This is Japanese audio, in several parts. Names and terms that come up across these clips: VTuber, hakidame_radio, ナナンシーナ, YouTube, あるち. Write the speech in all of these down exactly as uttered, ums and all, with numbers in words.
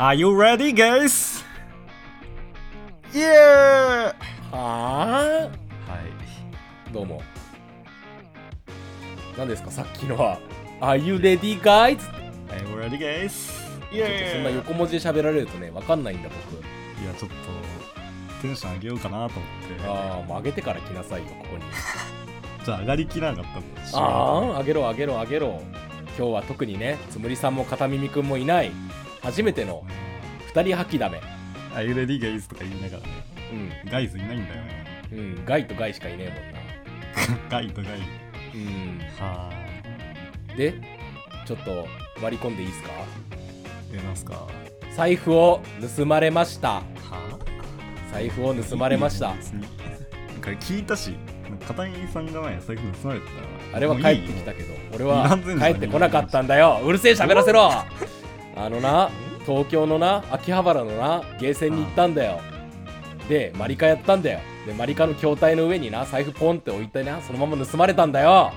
Are you ready, guys? Yeah! はー、はい、どうも。何ですか、さっきのは。Are you ready, guys? Are you ready, guys? Yeah! そんな横文字で喋られるとね、わかんないんだ、僕。いや、ちょっと、テンション上げようかなと思って。ああ、もう上げてから来なさいよ、ここに。じゃあ、上がりきらなかったんでしょ。ああ、上げろ、上げろ、上げろ。今日は特にね、つむりさんも片耳くんもいない。初めてのふたり吐きだめ。あゆれりがいいとか言いながらね、うん、ガイズいないんだよね。うん、ガイとガイしかいねえもんな。ガイとガイ、うん、はぁ。で、ちょっと割り込んでいいですか。え、なんすか。財布を盗まれました。はぁ、財布を盗まれました。別になんか聞いたし、片井さんが前財布盗まれてた。あれは帰ってきたけど、いい俺は帰ってこなかったんだよ。うるせえ、喋らせろ。あのな、東京のな、秋葉原のな、ゲーセンに行ったんだよ。で、マリカやったんだよ。で、マリカの筐体の上にな、財布ポンって置いてな、そのまま盗まれたんだよ。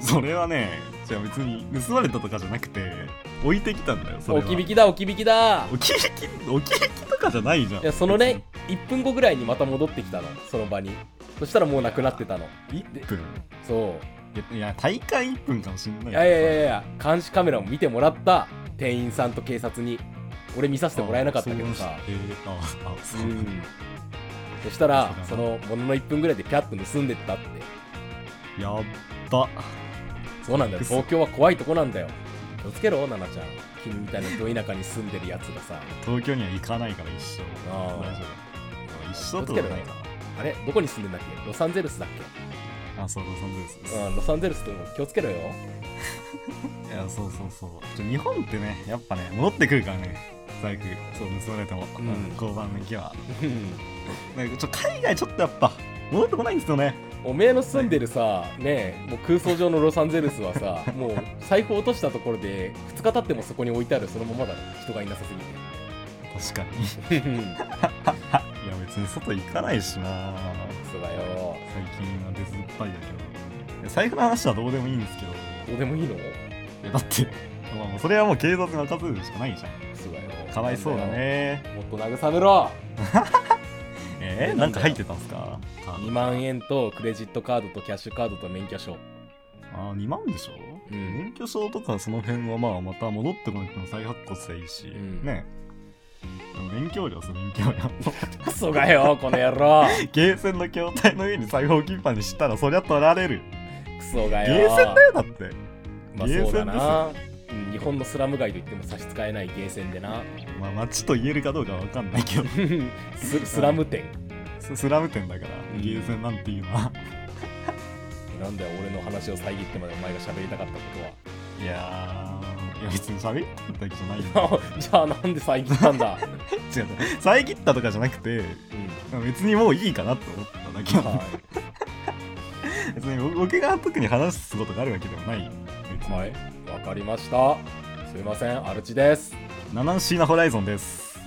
それはね、じゃあ別に盗まれたとかじゃなくて、置いてきたんだよ、それは。置き引きだ、置き引きだ。置き引き、置き引きとかじゃないじゃん。いや、そのね、いっぷんごぐらいにまた戻ってきたの、その場に。そしたらもうなくなってたの。いっぷん？そう。いや、大会いっぷんかもしんない。いやいやいやいや、監視カメラも見てもらった。店員さんと警察に俺見させてもらえなかったけどさ、えー、ああそう、うん、そしたらそのもののいっぷんぐらいでピャッと盗んでったって。やっば。そうなんだよ、東京は怖いとこなんだよ。気をつけろ、ナナちゃん。君みたいなど田舎に住んでるやつがさ東京には行かないから一緒。ああ大丈夫、一緒ってことないかな。あれ、どこに住んでんだっけ。ロサンゼルスだっけ。あ、そう、ロサンゼルスです。うん、ロサンゼルスとも気をつけろよ。いや、そうそうそう、日本ってね、やっぱね、戻ってくるからね、財布。そう、盗まれても、うん、交番の行きはなんかちょ海外ちょっとやっぱ戻ってこないんですよね。おめえの住んでるさ、ねえ、もう空想上のロサンゼルスはさもう財布落としたところでふつか経ってもそこに置いてある、そのままだろ、人がいなさすぎて。確かにいや別に外行かないしな。そうだよ、最近は出ずっぱいだけど。財布の話はどうでもいいんですけど。どうでもいいの？だって、まあ、それはもう警察が任せるしかないじゃん。そうだよ、かわいそうだね。もっと慰めろ。えー、なんか入ってたんすか。にまんえんとクレジットカードとキャッシュカードと免許証。あー、にまんでしょ、うん、免許証とかその辺はまあまた戻ってこなくても再発行すればいいし、うん、ね。免許料さ、免許料。クソがよ、この野郎。ゲーセンの筐体の上に財布置きっぱにしたらそりゃ取られる。クソがよ。ゲーセンだよ、だって。まあ、そうだな、うん、日本のスラム街といっても差し支えないゲーセンでな、まあ、街と言えるかどうかは分かんないけどス, スラム店、うん、スラム店だから、うん、ゲーセンなんていうのはなんだよ、俺の話を遮ってまでお前が喋りたかったことは。いやー、いや別に喋りたかったわけじゃないよじゃあなんで遮ったんだ違う、遮ったとかじゃなくて、うん、別にもういいかなって思っただけだ、はい、別に僕が特に話すことがあるわけでもない。はい、わかりました。すいません、アルチです。ナナンシーナホライゾンです。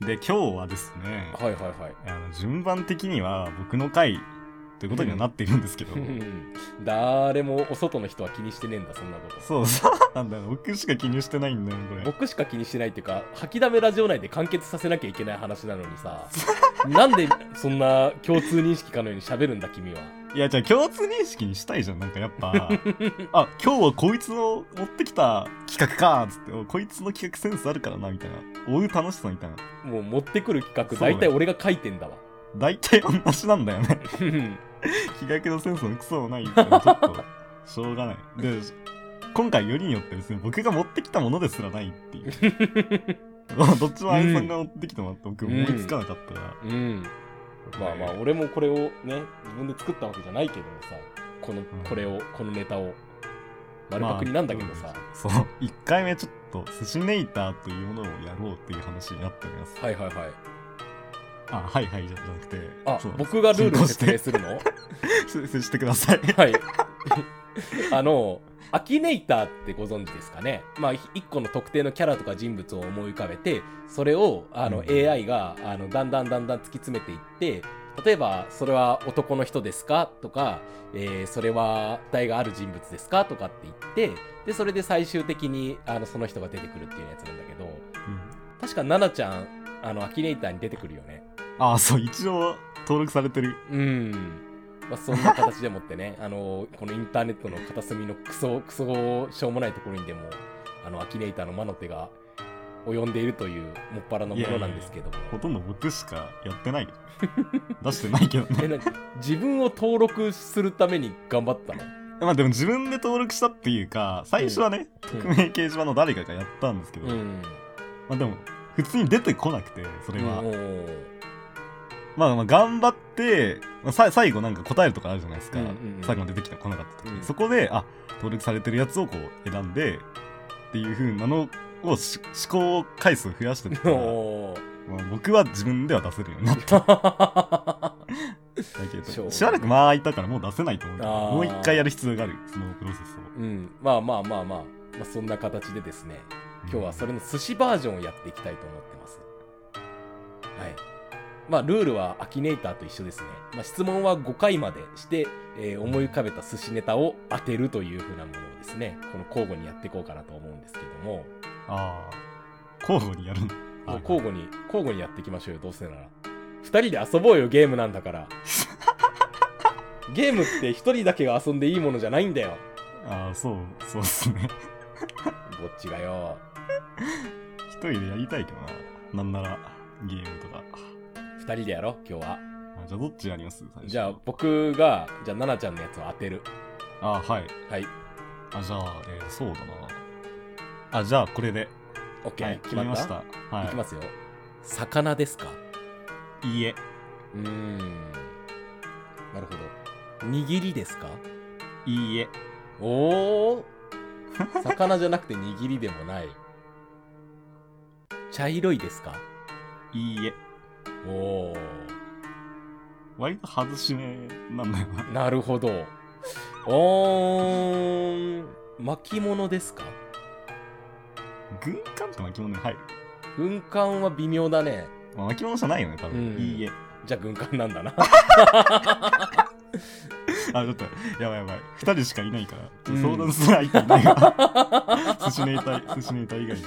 で、今日はですね、はいはいはい、あの順番的には僕の回ということにはなっているんですけど、うん、誰もお外の人は気にしてねえんだ、そんなこと。そうそうなんだよ、僕しか気にしてないんだよこれ。僕しか気にしてないっていうか、吐きだめラジオ内で完結させなきゃいけない話なのにさなんでそんな共通認識かのように喋るんだ君は。いや、じゃあ共通認識にしたいじゃん、なんかやっぱあ、今日はこいつの持ってきた企画かーつって、こいつの企画センスあるからなみたいな、追う楽しさみたいな。もう持ってくる企画大体俺が書いてんだわ。大体同じなんだよね企画のセンスのクソもないってのはちょっとしょうがないで、今回よりによってですね、僕が持ってきたものですらないっていうどっちもあゆさんが持ってきてもらって、僕思いつかなかったから、うんうん、まあまあ俺もこれをね、自分で作ったわけじゃないけどさ、この、これを、うん、このネタを丸パクリなんだけどさ、まあ、そう、いっかいめちょっと寿司ネイターというものをやろうっていう話になっております。はいはいはい。あ、はいはいじゃなくて、あ、僕がルールを説明するのし, してくださいはいあのアキネイターってご存知ですかね。まあいっこの特定のキャラとか人物を思い浮かべて、それをあの エーアイ があのだんだんだんだん突き詰めていって、例えばそれは男の人ですかとか、えー、それは代がある人物ですかとかって言って、でそれで最終的にあのその人が出てくるっていうやつなんだけど、うん、確かナナちゃんあのアキネイターに出てくるよね。ああ、そう、一応登録されてる。うん、まあ、そんな形でもってねあのこのインターネットの片隅のクソクソしょうもないところにでもあのアキネイターの魔の手が及んでいるというもっぱらのものなんですけども、いやいやほとんど僕しかやってない出してないけどね自分を登録するために頑張ったの？まあでも自分で登録したっていうか、最初はね、うん、匿名掲示板の誰かがやったんですけど、うん、まあでも普通に出てこなくて、それは、うん、まあまあ頑張って、まあ、さ最後なんか答えるとかあるじゃないですか、うんうんうん、最後出てきたこなかった時、うん、そこであ登録されてるやつをこう選んでっていう風なのを試行回数増やしてたら、まあ、僕は自分では出せるようになっただけどしばらく間空いたからもう出せないと思うけど、もう一回やる必要がある、そのプロセスを、うん、まあまあまあまあ、まあ、そんな形でですね、今日はそれの寿司バージョンをやっていきたいと思ってます、うん、はい。まあルールはアキネイターと一緒ですね、まあ、質問はごかいまでして、えー、思い浮かべた寿司ネタを当てるという風なものをですね、この交互にやっていこうかなと思うんですけども、ああ交互にやるんだ。交互に交互にやっていきましょうよ、どうせならふたりで遊ぼうよ、ゲームなんだからゲームってひとりだけが遊んでいいものじゃないんだよ。ああそうそうっすねどっちがよひとりでやりたいけどな、なんならゲームとかふたりでやろ今日は。あじゃあどっちやります？最初じゃあ僕がじゃあナナちゃんのやつを当てる。あはいはい。あじゃあ、えー、そうだなあ、じゃあこれで OK、はい、決まりました、はい、いきますよ。魚ですか？いいえ。うーん、なるほど。握りですか？いいえ。おー魚じゃなくて握りでもない。茶色いですか？いいえ。おー割と外し目なんだよな。なるほど。おー巻物ですか？軍艦と巻物に入る。軍艦は微妙だね、まあ、巻物じゃないよね多分、うん、いいえ。じゃあ軍艦なんだなあ、ちょっとやばいやばい、ふたりしかいないから相談する相手いないわ、うん、寿司ネタ寿司ネタ以外に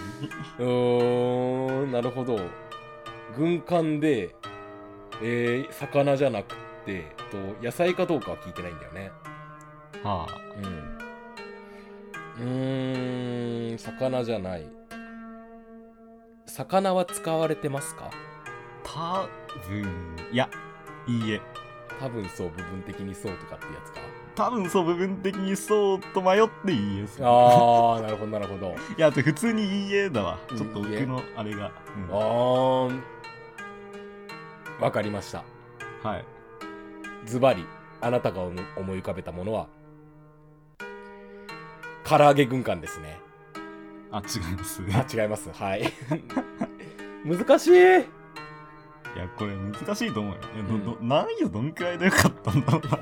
うーんなるほど。軍艦で、えー、魚じゃなくてと野菜かどうかは聞いてないんだよね。はあうんうーん、魚じゃない。魚は使われてますか？多分、いや、いいえ。多分そう、部分的にそうとかってやつか。多分そう、部分的にそうと迷っていいえ。あー、なるほどなるほど。いや、普通にいいえだわ。ちょっと僕のあれが。うん、あー、わかりました。はい。ズバリ、あなたが思い浮かべたものは唐揚げ軍艦ですね。あ、違います。あ、違います。はい。難しい。いや、これ難しいと思うよ。いや、ど、ど、うん、何をどんくらいでよかったんだろうな。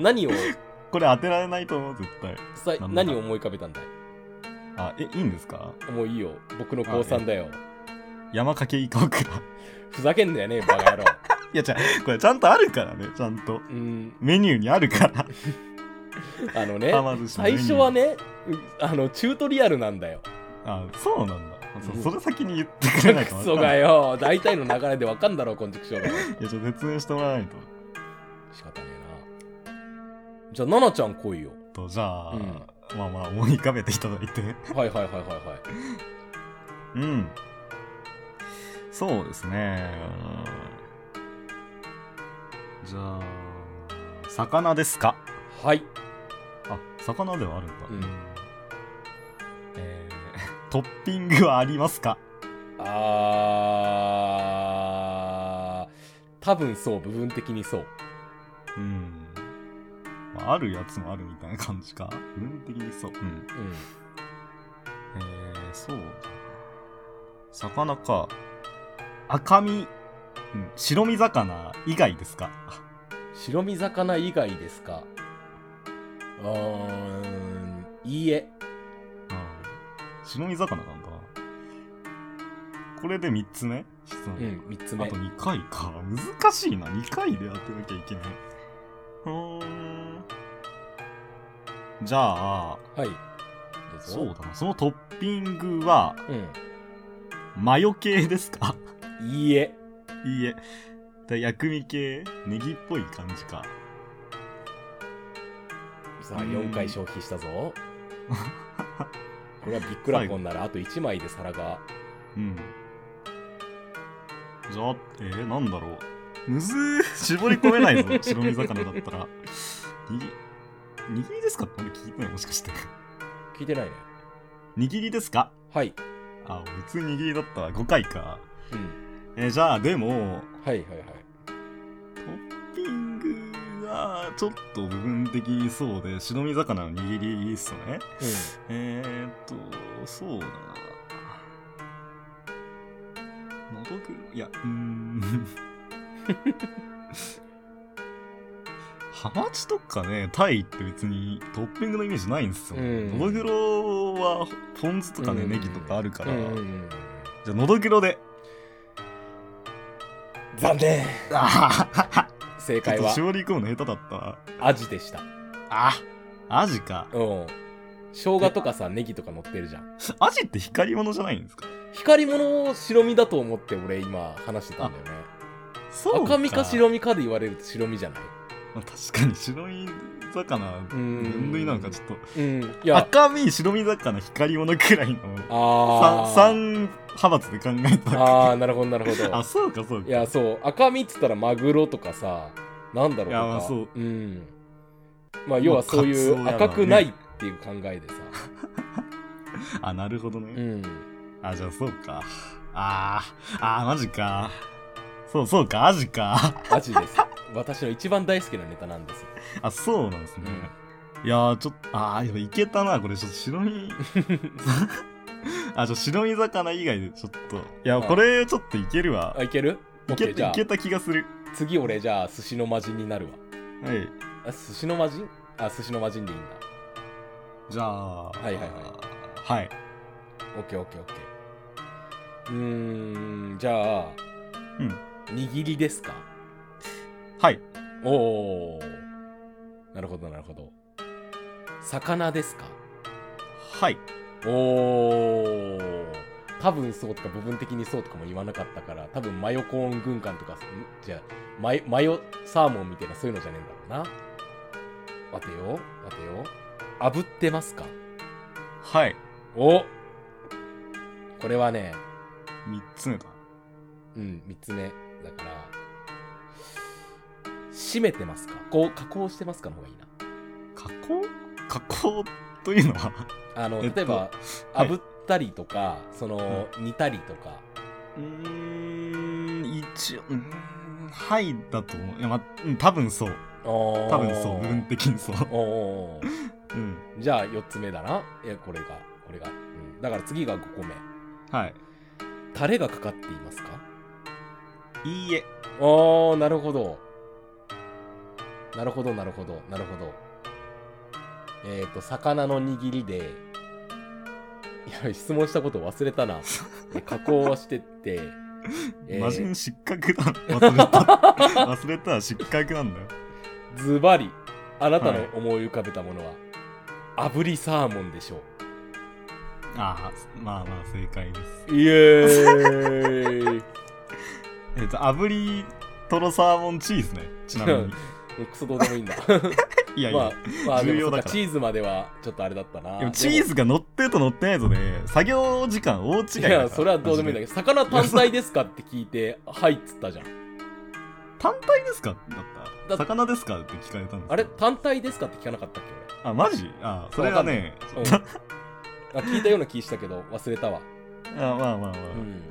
何をこれ当てられないと思う、絶対。さ、何を思い浮かべたんだい？あ、え、いいんですか？もういいよ。僕の高さんだよ。山かけいこうか。ふざけんなよね、バカ野郎。いや、じゃあ、これちゃんとあるからね、ちゃんと。うん。メニューにあるから。あのね、最初はね、あのチュートリアルなんだよ。あ、そうなんだ。うん、そ, それ先に言ってくれないかも。クソがよ、大体の流れでわかんだろう、こんちくしょう。いや、ちょっと説明してもらわないと。仕方ねえな。じゃあナナちゃん来いよ。とじゃあ、うん、まあまあ思い浮かべていただいて。はいはいはいはいはい。うん。そうですね。じゃあ魚ですか？はい。あ、魚ではあるんだ、うんえー、トッピングはありますか？あー多分そう、部分的にそう。うん、まあ、あるやつもあるみたいな感じか。部分的にそう。うん、うん、えー、そう魚か。赤身、うん、白身魚以外ですか？白身魚以外ですか？あいいえ。あ白身魚なんだ。これでみっつめ質問、うん、みっつめ。あとにかいか、難しいな。にかいで当てなきゃいけない。うーん、じゃあ、はい、どうぞ。そうだな、そのトッピングは、うん、マヨ系ですか？いいえ、いいえ。だ、薬味系、ネギっぽい感じか。さあ、よんかい消費したぞ。これはビックラポンならあといちまいで皿が。うん。じゃあ、えー、なんだろう。むずー、絞り込めないぞ。白身魚だったら。握り、握りですか？これ聞いてない、もしかして。聞いてないね。握りですか？はい。あ、普通握りだったらごかいか。うん。えー、じゃあでも、はいはいはい、トッピングはちょっと部分的にそうで、白身魚の握りっすね、うん、えーっとそうだな、のどぐろ、いや、うーんハマチとかね、タイって別にトッピングのイメージないんですよね、うん、のどぐろはポン酢とかね、うん、ネギとかあるから、うんうん、じゃあのどぐろで。残念。正解は絞り込むの下手だったアジでした。あ、アジか。うん、生姜とかさ、ネギとか乗ってるじゃん。アジって光り物じゃないんですか？光り物を白身だと思って俺今話してたんだよね。そうか、赤身か白身かで言われると白身じゃない、まあ、確かに白身魚分類なんかちょっと、うん、いや赤身白身魚光り物くらいのあ さん, さん派閥で考えた。ああ、なるほどなるほど。あ、そうかそうか。いや、そう、赤身っつったらマグロとかさ、なんだろうとか、いや、まあ、そう、うん、まあ要はそういう赤くないっていう考えでさ、まあ、あ、なるほどね、うん、あ、じゃあそうか、あーあー、マジか、そうそうか、アジか。アジです。私の一番大好きなネタなんです。あ、そうなんですね、うん、いやー、ちょっと、あー、やっぱいけたな、これちょっと白身あ、ちょっと白身魚以外でちょっと、いや、これちょっといけるわ。あ、いける？いけた、いけた気がする。次俺、じゃあ寿司の魔人になるわ。はい。あ、寿司の魔人？あ、寿司の魔人でいいんだ。じゃあ、はいはいはいはい、オッケーオッケーオッケー。うーん、じゃあ、うん、握りですか？はい。おー、なるほどなるほど。魚ですか？はい。おー、多分そうとか部分的にそうとかも言わなかったから、多分マヨコーン軍艦とか、じゃあ マ, マヨサーモンみたいな、そういうのじゃねえんだろうな。待てよ待てよ、炙ってますか？はい。お、これはね、みっつめか。うん、みっつめだから、締めてますか？こう加工してますかの方がいいな。加工？加工というのはあの、えっと、例えば炙ったりとか、はい、その、うん、煮たりとか。うーん、一応、うーん、はいだと思う。いや、ま、多分そう。多分そう。部分的にそう。お、うん、じゃあよっつめだな。いや、これがこれが、うん、だから次がごこめ。はい。タレがかかっていますか？いいえ。おー、なるほど。なるほどなるほどなるほど。えーと、魚の握りで、いや、質問したこと忘れたな。加工はしてって、えー、マジに失格だ。忘れた忘れた、失格なんだよ。ズバリあなたの思い浮かべたものは、はい、炙りサーモンでしょう。ああ、まあまあ正解です。イエーイ。えっと、炙りトロサーモンチーズね、ちなみに。クソどうでもいいんだ。いやいや、まあ、まあ、重要だから。チーズまではちょっとあれだったな。チーズが乗ってると乗ってないとね、作業時間大違いだから。いや、それはどうでもいいんだけど、魚単体ですかって聞いて、はいっつったじゃん。単体ですかだった。魚ですかって聞かれたんです。あれ、単体ですかって聞かなかったっけ？あ、マジ？あ、それはね、うん、あ、聞いたような気したけど忘れたわ。あ、まあまあまあ、うん、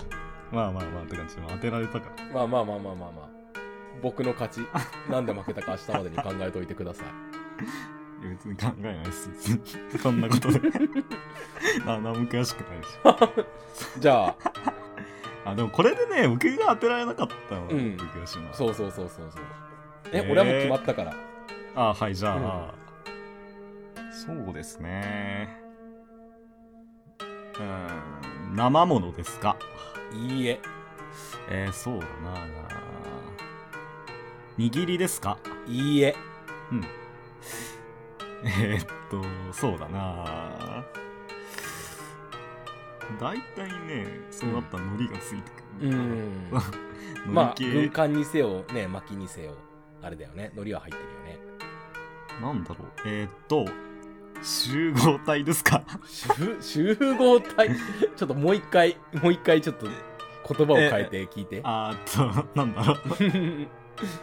まあまあまあって感じで当てられたから。まあまあまあまあまあまあ。僕の勝ち。なんで負けたか明日までに考えておいてください。いや、別に考えないです。そんなことで。あ、何も悔しくないし。じゃあ。あ、でもこれでね、僕が当てられなかったのは、うん、悔しいな。そうそうそうそうそう。え、えー、俺はもう決まったから。あ、はい、じゃあ、うん、そうですね。うん、生ものですか？いいえ。えー、そうだな。握りですか？いいえ。うん。えー、っと、そうだな。大体ね、そうなったら海苔がついてくる。うん。まあ、軍艦にせよ、ね、巻きにせよ、あれだよね。海苔は入ってるよね。なんだろう。えー、っと、集合体ですか？集合体。ちょっともう一回、もう一回ちょっと言葉を変えて聞いて。あーっと、なんだろう。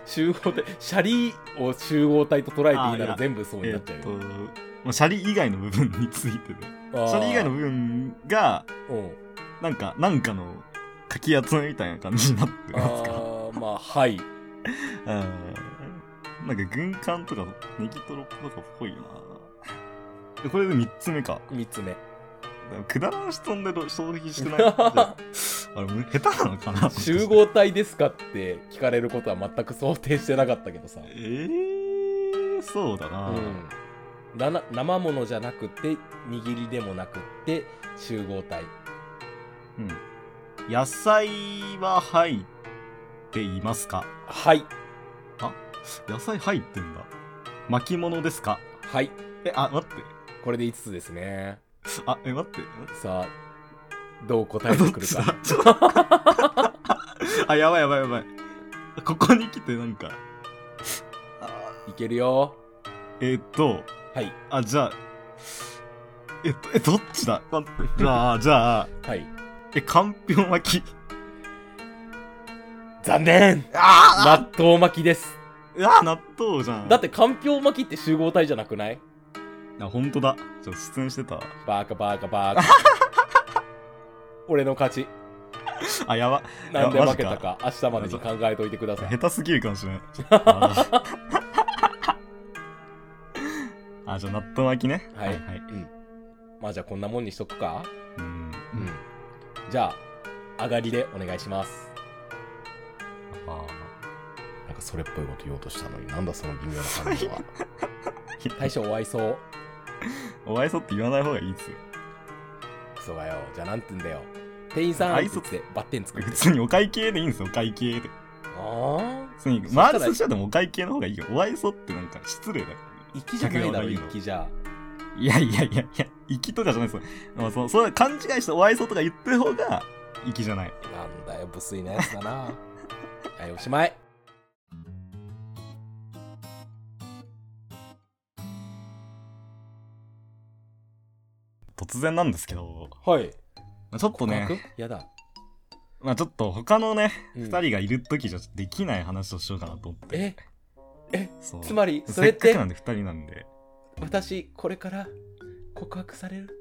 集合体、シャリを集合体と捉えていいなら全部そうになっちゃうよ。えー、っと、シャリ以外の部分についてね。シャリ以外の部分が、なんか、なんかのかき集めみたいな感じになってますか？ああ、まあ、はい。うん。なんか軍艦とかネギトロとかっぽいな。これでみっつめか。みっつめ。くだらん人で消費してないってあれ下手なのかな。集合体ですかって聞かれることは全く想定してなかったけどさ。えー、そうだな。うん、だな生ものじゃなくて握りでもなくって集合体。うん。野菜は入っていますか？はい。あ、野菜入ってんだ。巻物ですか？はい。え、あ、待って。これでいつつですね。あ、え、待って。さあ、どう答えてくるか。あ、やばいやばいやばい。ここに来てなんか。いけるよ。えー、っと。はい。あ、じゃあ。えっと、え、どっちだ？待って。じゃあ、じゃあ。はい。え、かんぴょう巻き。残念。あ、納豆巻きです。うわ、納豆じゃん。だってかんぴょう巻きって集合体じゃなくない？あ、ほんとだ。ちょっと出演してた。バカバカバカ。俺の勝ち。あ、やば。なんで負けたか、明日までに考えといてください。下手すぎるかもしれない。あ, あ、じゃあ納豆巻きね。はい、はい、はい、うん。まあじゃあこんなもんにしとくか。うん。うん。じゃあ、上がりでお願いします。ああ。なんかそれっぽいこと言おうとしたのに、なんだその微妙な感じは。大将お愛想。お愛想って言わない方がいいですよ。クソがよ。じゃあなんて言うんだよ。店員さん愛想ってバッテン作る。普通にお会計でいいんですよ。お会計で。ああ。普通にマークしちゃってもお会計の方がいいよ。お愛想ってなんか失礼だから。粋じゃないだろ。粋じゃ。いやいやいやいや。粋とかじゃないですよ。まあそのそれ勘違いしてお愛想とか言ってる方が粋じゃない。なんだよ無粋なやつだな。はい、おしまい。突然なんですけど、はい、まあ、ちょっとね、やだ、まあちょっと他のね、うん、ふたりがいるときじゃできない話をしようかなと思って。ええ、そう、つまりそれってせっかくなんでふたりなんで、私これから告白される、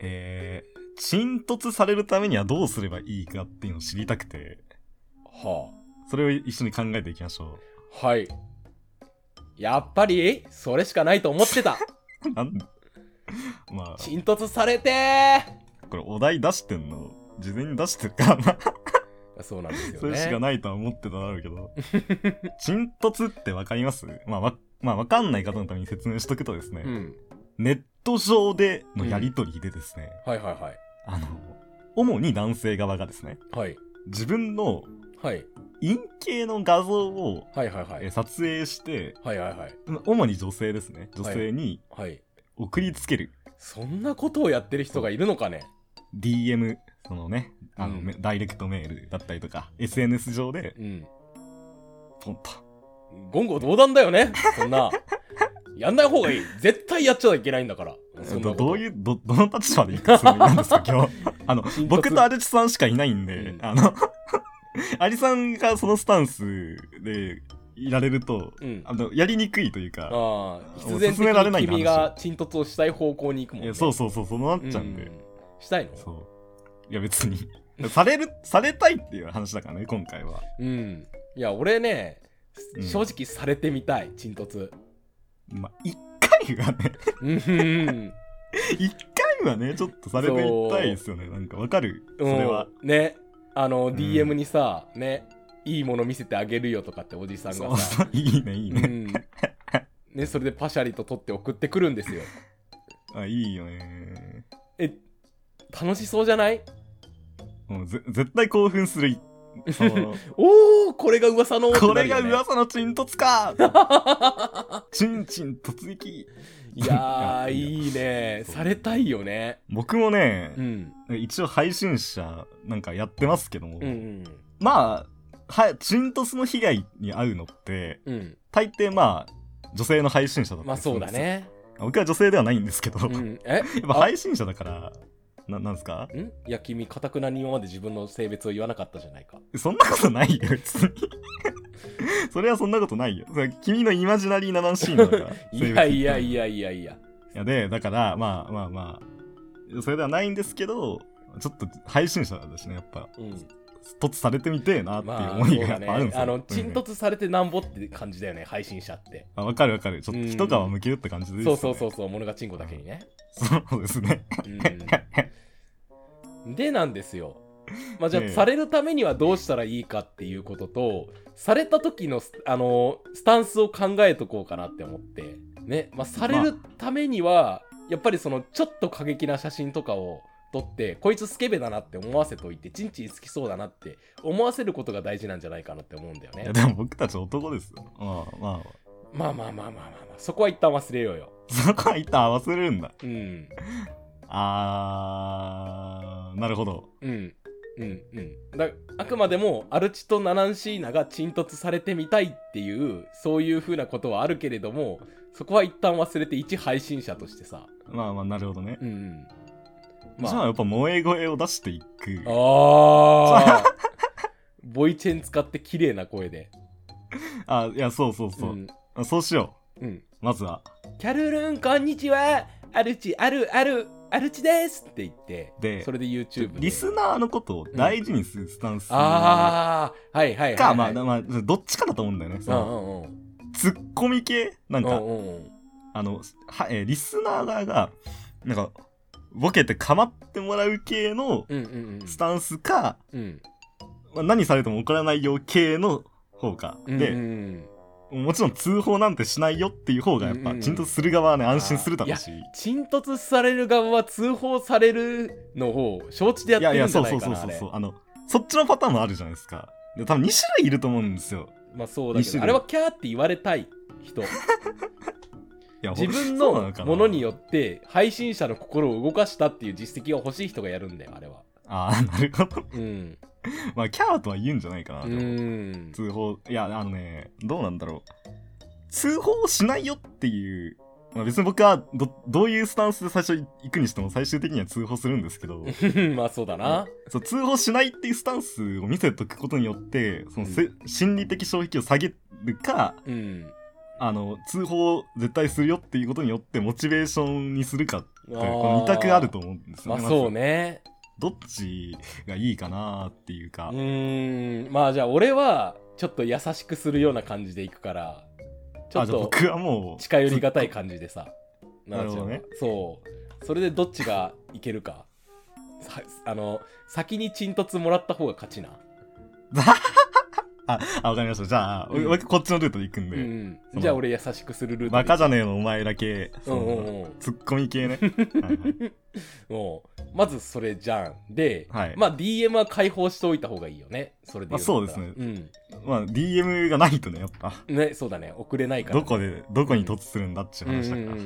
えー、沈突されるためにはどうすればいいかっていうのを知りたくて、はあ、それを一緒に考えていきましょう。はい、やっぱりそれしかないと思ってた。なんでまあ、浸透されてー。これお題出してんの事前に出してるからな。そうなんですよね。それしかないとは思ってただろうけど。沈突ってわかります？まあわ、まあ、わかんない方のために説明しとくとですね、うん、ネット上でのやりとりでですね、うん、はいはいはい、あの主に男性側がですね、はい、自分の陰茎の画像を、はいはいはい、え撮影して、はいはいはい、主に女性ですね、女性に、はいはい、送りつける。そんなことをやってる人がいるのかね。 ディーエム そのね、あの、うん、ダイレクトメールだったりとか エスエヌエス 上で、うん、ポンと言語道断だよね。そんなやんない方がいい。絶対やっちゃいけないんだから。そんな ど, どういう ど, どの立場でいくつもりなんですか。今日あの僕とアルチさんしかいないんで、うん、あのアリさんがそのスタンスでいられると、うん、あのやりにくいというか、あ、必然的に君が沈突をしたい方向に行くもんね。いや、そうそうそう、そうなっちゃうんで、うん、したいの？そういや別にされるされたいっていう話だからね、今回は。うん、いや俺ね、うん、正直されてみたい沈突。まあ一回はね一回はねちょっとされてみたいですよね。なんかわかる、それは、うん、ね、あの ディーエム にさ、うん、ね、いいもの見せてあげるよとかっておじさんがさ、そういいねいいね、うん、ね、それでパシャリと撮って送ってくるんですよ。あ、いいよね。え、楽しそうじゃない？もうぜ絶対興奮する。おお、これが噂の、ね、これが噂のチントツか。チンチン突撃。いやーいいね、されたいよね。僕もね、うん、一応配信者なんかやってますけども、うんうん、まあはチントスの被害に遭うのって、うん、大抵まあ女性の配信者だったりするんですよ。まあそうだね。僕は女性ではないんですけど、うん、えやっぱ配信者だから。な, なんすかんいや君かたくなに今まで自分の性別を言わなかったじゃないか。そんなことないよ別に。それはそんなことないよ、君のイマジナリーなナンシーンだからいやいやいやいやいやいやでだからまあまあまあそれではないんですけど、ちょっと配信者なんですねやっぱ、うん、突されてみてえなっていう思いがやっぱあるんですよ、まあね、あの沈突されてなんぼって感じだよね配信者って。わかるわかる、ちょっと一皮むけるって感じです、ね、そうそうそうそう、物がチンコだけにね、うん、そうですね、うんでなんですよ、まあ、じゃあされるためにはどうしたらいいかっていうことと、された時の、あのー、スタンスを考えとこうかなって思って、ねまあ、されるためにはやっぱりそのちょっと過激な写真とかを撮ってこいつスケベだなって思わせといて、チンチン好きそうだなって思わせることが大事なんじゃないかなって思うんだよね。いやでも僕たち男ですよ、まあまあまあまあまあまあまあ、まあ、そこは一旦忘れようよ。そこは一旦忘れるんだ。うんあーなるほど、うんうんうん、だあくまでもアルチとナナンシーナが沈突されてみたいっていうそういう風なことはあるけれども、そこは一旦忘れて一配信者としてさ、まあまあなるほどね、うんうんまあ、じゃあやっぱ萌え声を出していく。ああボイチェン使って綺麗な声であいやそうそうそう、うん、あそうしよう、うん、まずはキャルルンこんにちはアルチあるあるアルチですって言って、でそれで YouTube でリスナーのことを大事にするスタンス、うん、ああはいはいはい、はい、かまあまあどっちかだと思うんだよね。その、うんうんうん、ツッコミ系なんか、うんうんうん、あのは、えー、リスナー側がなんかボケて構ってもらう系のスタンスか、うんうんうんまあ、何されても怒らないよ系の方か、うんうん、で。うんうんもちろん通報なんてしないよっていう方がやっぱ沈突する側はね、うんうん、安心するだろうし、沈突される側は通報されるの方承知でやってるんじゃないかな。いやいやそうそうそうそうそう、あのそっちのパターンもあるじゃないですか。で多分に種類いると思うんですよ。まあそうだけどあれはキャーって言われたい人いや自分のものによって配信者の心を動かしたっていう実績が欲しい人がやるんだよあれは。ああなるほど、うんまあキャーとは言うんじゃないかな。でもうん通報いやあのねどうなんだろう、通報しないよっていう、まあ、別に僕は ど, どういうスタンスで最初行くにしても最終的には通報するんですけどまあそうだな、そう通報しないっていうスタンスを見せとくことによってその、うん、心理的障壁を下げるか、うん、あの通報を絶対するよっていうことによってモチベーションにするかっていうこのに択あると思うんですよね。まあそうね、どっちがいいかなっていうか、うーんまあじゃあ俺はちょっと優しくするような感じでいくから、ちょっと僕はもう近寄りがたい感じでさ、なるほどね、そうそれでどっちがいけるかあの先に沈突もらった方が勝ちなああわかりました、じゃあ、うん、こっちのルートで行くんで、うんうん、じゃあ俺優しくするルートバカじゃねえのお前だけ、うんうんうん、ツッコミ系ねはい、はい、もうまずそれじゃんで、はい、まあ ディーエム は開放しておいた方がいいよねそれで。まあそうですね、うん、まあ ディーエム がないとねやっぱねそうだね送れないから、ね、どこでどこに突するんだって話だから、うん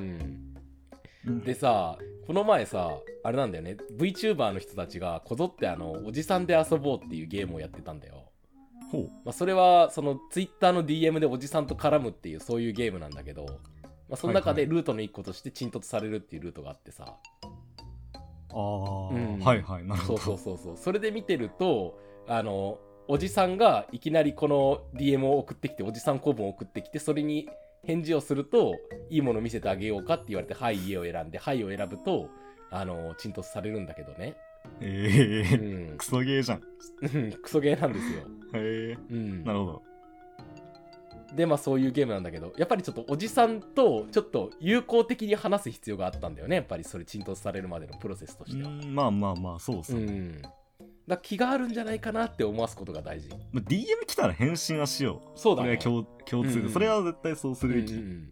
うんうん、でさこの前さあれなんだよね VTuber の人たちがこぞってあのおじさんで遊ぼうっていうゲームをやってたんだよ。まあ、それはそのツイッターの ディーエム でおじさんと絡むっていうそういうゲームなんだけど、まあ、その中でルートの一個として沈突されるっていうルートがあってさ、ああ、うん、はいはいなるほど、そうそうそう、それで見てるとあのおじさんがいきなりこの ディーエム を送ってきておじさん公文を送ってきて、それに返事をするといいもの見せてあげようかって言われてはい家を選んではいを選ぶとあの沈突されるんだけどね。えーうん、クソゲーじゃんクソゲーなんですよ。へえ、うん、なるほど。でまあそういうゲームなんだけどやっぱりちょっとおじさんとちょっと友好的に話す必要があったんだよねやっぱりそれ沈突されるまでのプロセスとしては。うんまあまあまあそうそう、うん、だ気があるんじゃないかなって思わすことが大事、まあ、ディーエム 来たら返信はしよう。そうだね、それは 共, 共通、うんうん、それは絶対そうするべき、うんうん、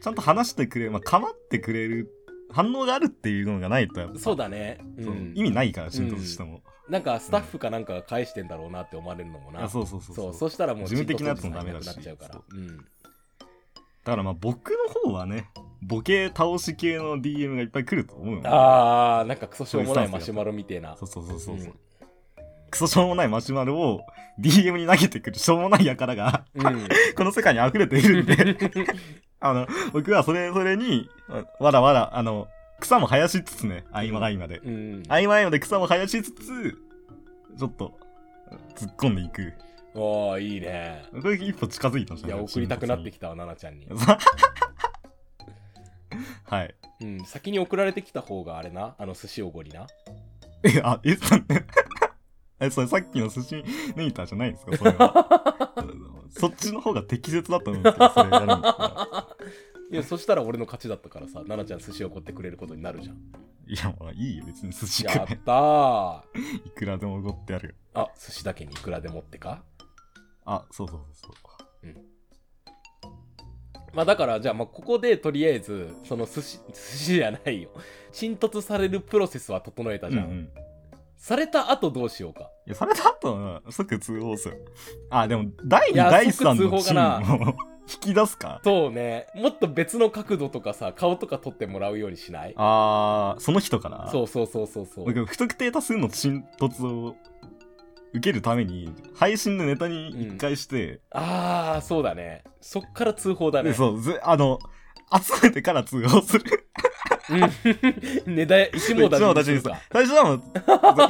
ちゃんと話してくれる、まあ、構ってくれる反応があるっていうのがないとやっぱそうだね、うん、意味ないから浸透しても、うん、なんかスタッフかなんか返してんだろうなって思われるのもな、うん、そうそうそうそうそう、そしたらもう事務的なやつもダメだし、うん、だからまあ僕の方はねボケ倒し系の ディーエム がいっぱい来ると思うよ、ね、あーなんかクソしょうもないマシュマロみてえな、そうそうそうそう、うん、クソしょうもないマシュマロを ディーエム に投げてくるしょうもない輩が、うん、この世界に溢れているんであの僕はそれそれにわらわらあの草も生やしつつね、合間合間で、うんうん、合間合間で草も生やしつつちょっと突っ込んでいく。おーいいね、これ一歩近づいたんじゃない？いや送りたくなってきたわ、ななちゃんにはい、うん、先に送られてきた方があれな、あの寿司おごりなえ、あ、え、え、それさっきの寿司抜いたじゃないですか、それはそっちの方が適切だったんですけど、それやるんですかいや、そしたら俺の勝ちだったからさ、奈々ちゃん寿司おごってくれることになるじゃん。いや、まあいいよ、別に寿司くれやったーいくらでもおごってやるよ。あ、寿司だけにいくらでもってか、あ、そうそうそうそう、うんまあだからじゃあまあここでとりあえずその寿司寿司じゃないよ浸透されるプロセスは整えたじゃん、うんうん、された後どうしようか。いやされた後は即通報する。あでもだいにだいさんのチームを引き出すか。そうね、もっと別の角度とかさ顔とか撮ってもらうようにしない？あーその人かな。そうそうそうそうそう、不特定多数の浸透を受けるために配信のネタに一回して、うん、ああそうだね、そっから通報だね。そうずあの集めてから通報するうんネタ一網打尽ですか。最初はもう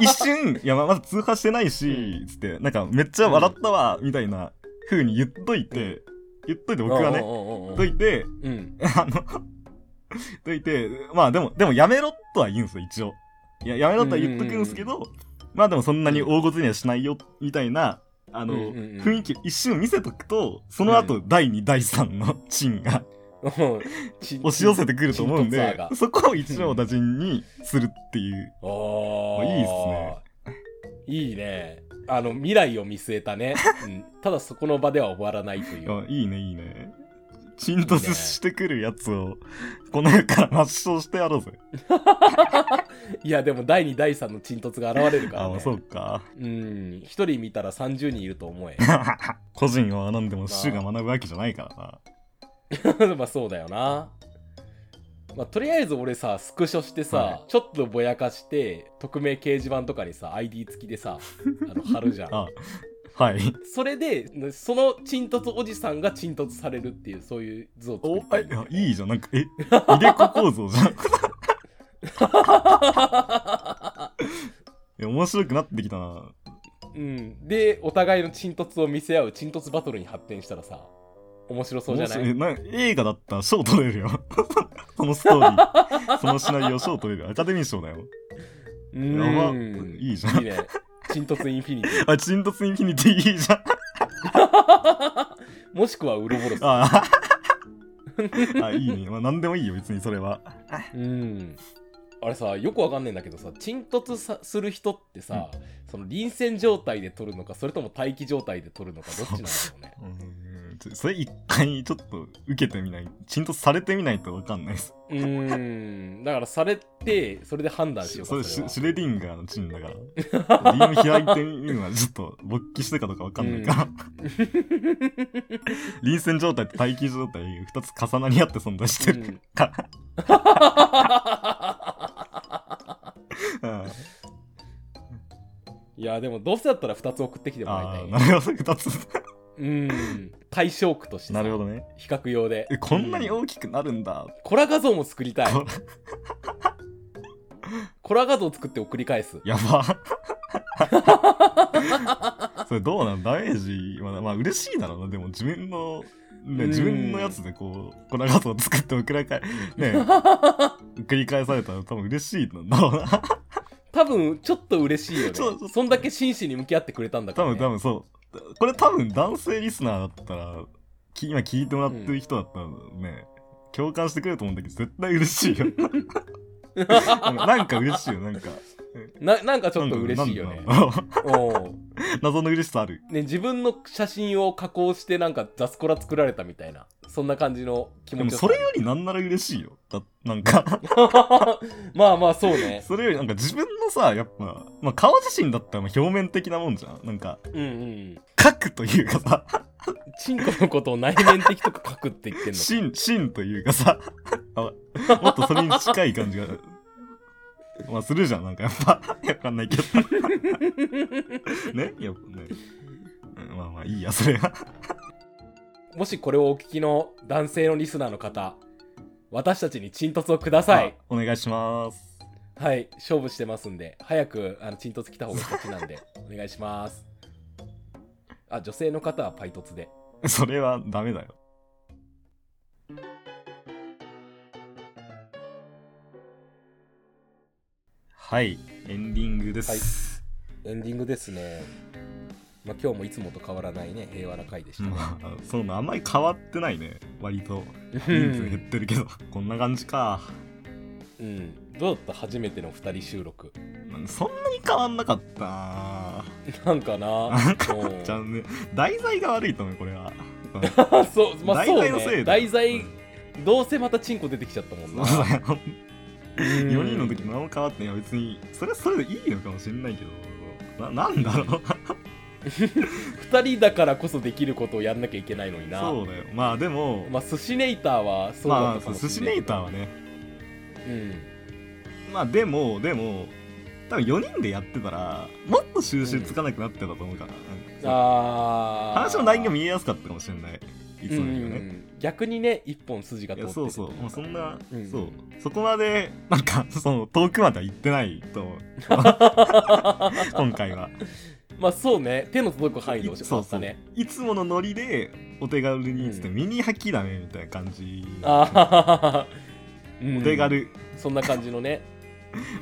一瞬いやまだ通報してないし、うん、つってなんかめっちゃ笑ったわ、うん、みたいな風に言っといて、うん、言っといて僕はねといて、うん、あのといてまあでもでもやめろとは言うんですよ一応。いややめろとは言っとくんですけど、うんうんうん、まあでもそんなに大ごとにはしないよみたいなあの、うんうんうん、雰囲気一瞬見せとくとその後、うん、だいにだいさんのチンが、うん、押し寄せてくると思うんでそこを一応打順にするっていうあいいっすねいいね、あの未来を見据えたね、うん、ただそこの場では終わらないといういいねいいね、チンとすしてくるやつをこの世から抹消してやろうぜいやでもだいにだいさんのチン突が現れるからね。あそうか、うんひとり見たらさんじゅうにんいると思え個人を学んでも主が学ぶわけじゃないからなまあそうだよな。まあとりあえず俺さスクショしてさ、はい、ちょっとぼやかして匿名掲示板とかにさ アイディー 付きでさあの貼るじゃんああはい、それでその沈突おじさんが沈突されるっていうそういう図を作ったんだよね。お、いや、いいじゃん、なんかえ入れ子構造じゃんいや面白くなってきたな。うんでお互いの沈突を見せ合う沈突バトルに発展したらさ面白そうじゃない？なんか映画だったら賞取れるよそのストーリーそのシナリオ賞取れるアカデミー賞だよ。うーん、いいじゃん、いいねチントツインフィニティあチントツインフィニティいいじゃんもしくはウロボロスああいいね、まあ、何でもいいよ別にそれはうん。あれさよくわかんないんだけどさチントツする人ってさ、うん、その臨戦状態で取るのかそれとも待機状態で取るのかどっちなんだろうねうーんそれ一回ちょっと受けてみないチントツされてみないとわかんないです。うーんだからされてそれで判断しようか。それシュレディンガーのチンだから ディーエム 開いてみるのはちょっと勃起してかどうかわかんないから臨戦状態と待機状態ふたつ重なり合って存在してるからいやでもどうせだったらふたつ送ってきてもらいたい、ね、あなるほどふたつうん対象句としてなるほど、ね、比較用でえこんなに大きくなるんだ、うん、コラ画像も作りたいコラ画像作って送り返すやばそれどうなんダメージ、まあ、まあ嬉しいだろうな。でも自分の、ね、自分のやつでこうコラ画像作って送り返、ね、送り返されたら多分嬉しいんだろうな多分ちょっと嬉しいよね。そうそうそんだけ真摯に向き合ってくれたんだから、ね、多分多分そうこれ多分男性リスナーだったら今聞いてもらってる人だったらね、うん、共感してくれると思うんだけど絶対嬉しいよなんか嬉しいよなんかな, なんかちょっと嬉しいよねお謎の嬉しさある、ね、自分の写真を加工してなんか雑コラ作られたみたいなそんな感じの気持ち。でもそれよりなんなら嬉しいよ。だなんかまあまあそうね。それよりなんか自分のさ、やっぱ、まあ、顔自身だったら表面的なもんじゃん。なんか、うんうん、書くというかさ、チンコのことを内面的とか書くって言ってんの。シンシンというかさ、もっとそれに近い感じが。まあするじゃん、なんかやっぱわかんないけどね、やっぱね、まあまあいいやそれはもしこれをお聞きの男性のリスナーの方、私たちにチントツをください。お願いします。はい、勝負してますんで、早くあのチントツ来た方が勝ちなんでお願いします。あ、女性の方はパイトツで。それはダメだよ。はい、エンディングです、はい、エンディングですね。まあ、今日もいつもと変わらないね、平和な回でしたね、まあ、そうな、あんまり変わってないね、割と人数減ってるけどこんな感じか。うん、どうだった初めてのふたり収録。そんなに変わんなかったな。なんかななんかちゃうね、題材が悪いと思うこれはそう、まあ、そうね、題材のせいで題材、うん、どうせまたチンコ出てきちゃったもんなよにんの時何も変わってない。別にそれはそれでいいのかもしれないけど、 な, なんだろうふたりだからこそできることをやんなきゃいけないのにな。そうだよ。まあでも、まあ、寿司ネイターはそうだったかもしれないけど、まあ、寿司ネイターはね、うん、まあでもでも多分よにんでやってたらもっと収拾つかなくなってたと思うから、うん、ああ話の内容見えやすかったかもしれない、いつもよりね、うんうん、逆にね、一本筋が通ってる。そうそう、まあ、そんな、うん、そう、そこまでなんかその遠くまでは行ってないと思う今回は。まあそうね、手の届く範囲でおしまったね。そうそう、いつものノリでお手軽につって、うん、ミニハキだねみたいな感じ。あお手軽、うん、そんな感じのね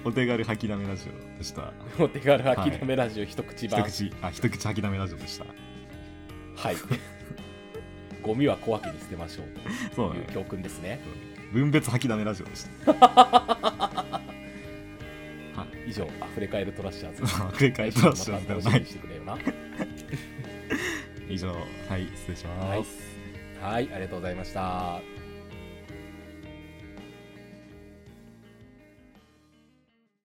お手軽ハキだめラジオでした。お手軽ハキだめラジオ、はい、一口版一口あ一口ハキだめラジオでした。はいゴミは小分けに捨てましょうという教訓ですね。分別吐きだめラジオでしたは以上、あふれかえるトラッシャーズあふれかえるトラッシャーズではない。以上、はい、失礼します。はい、はい、ありがとうございました。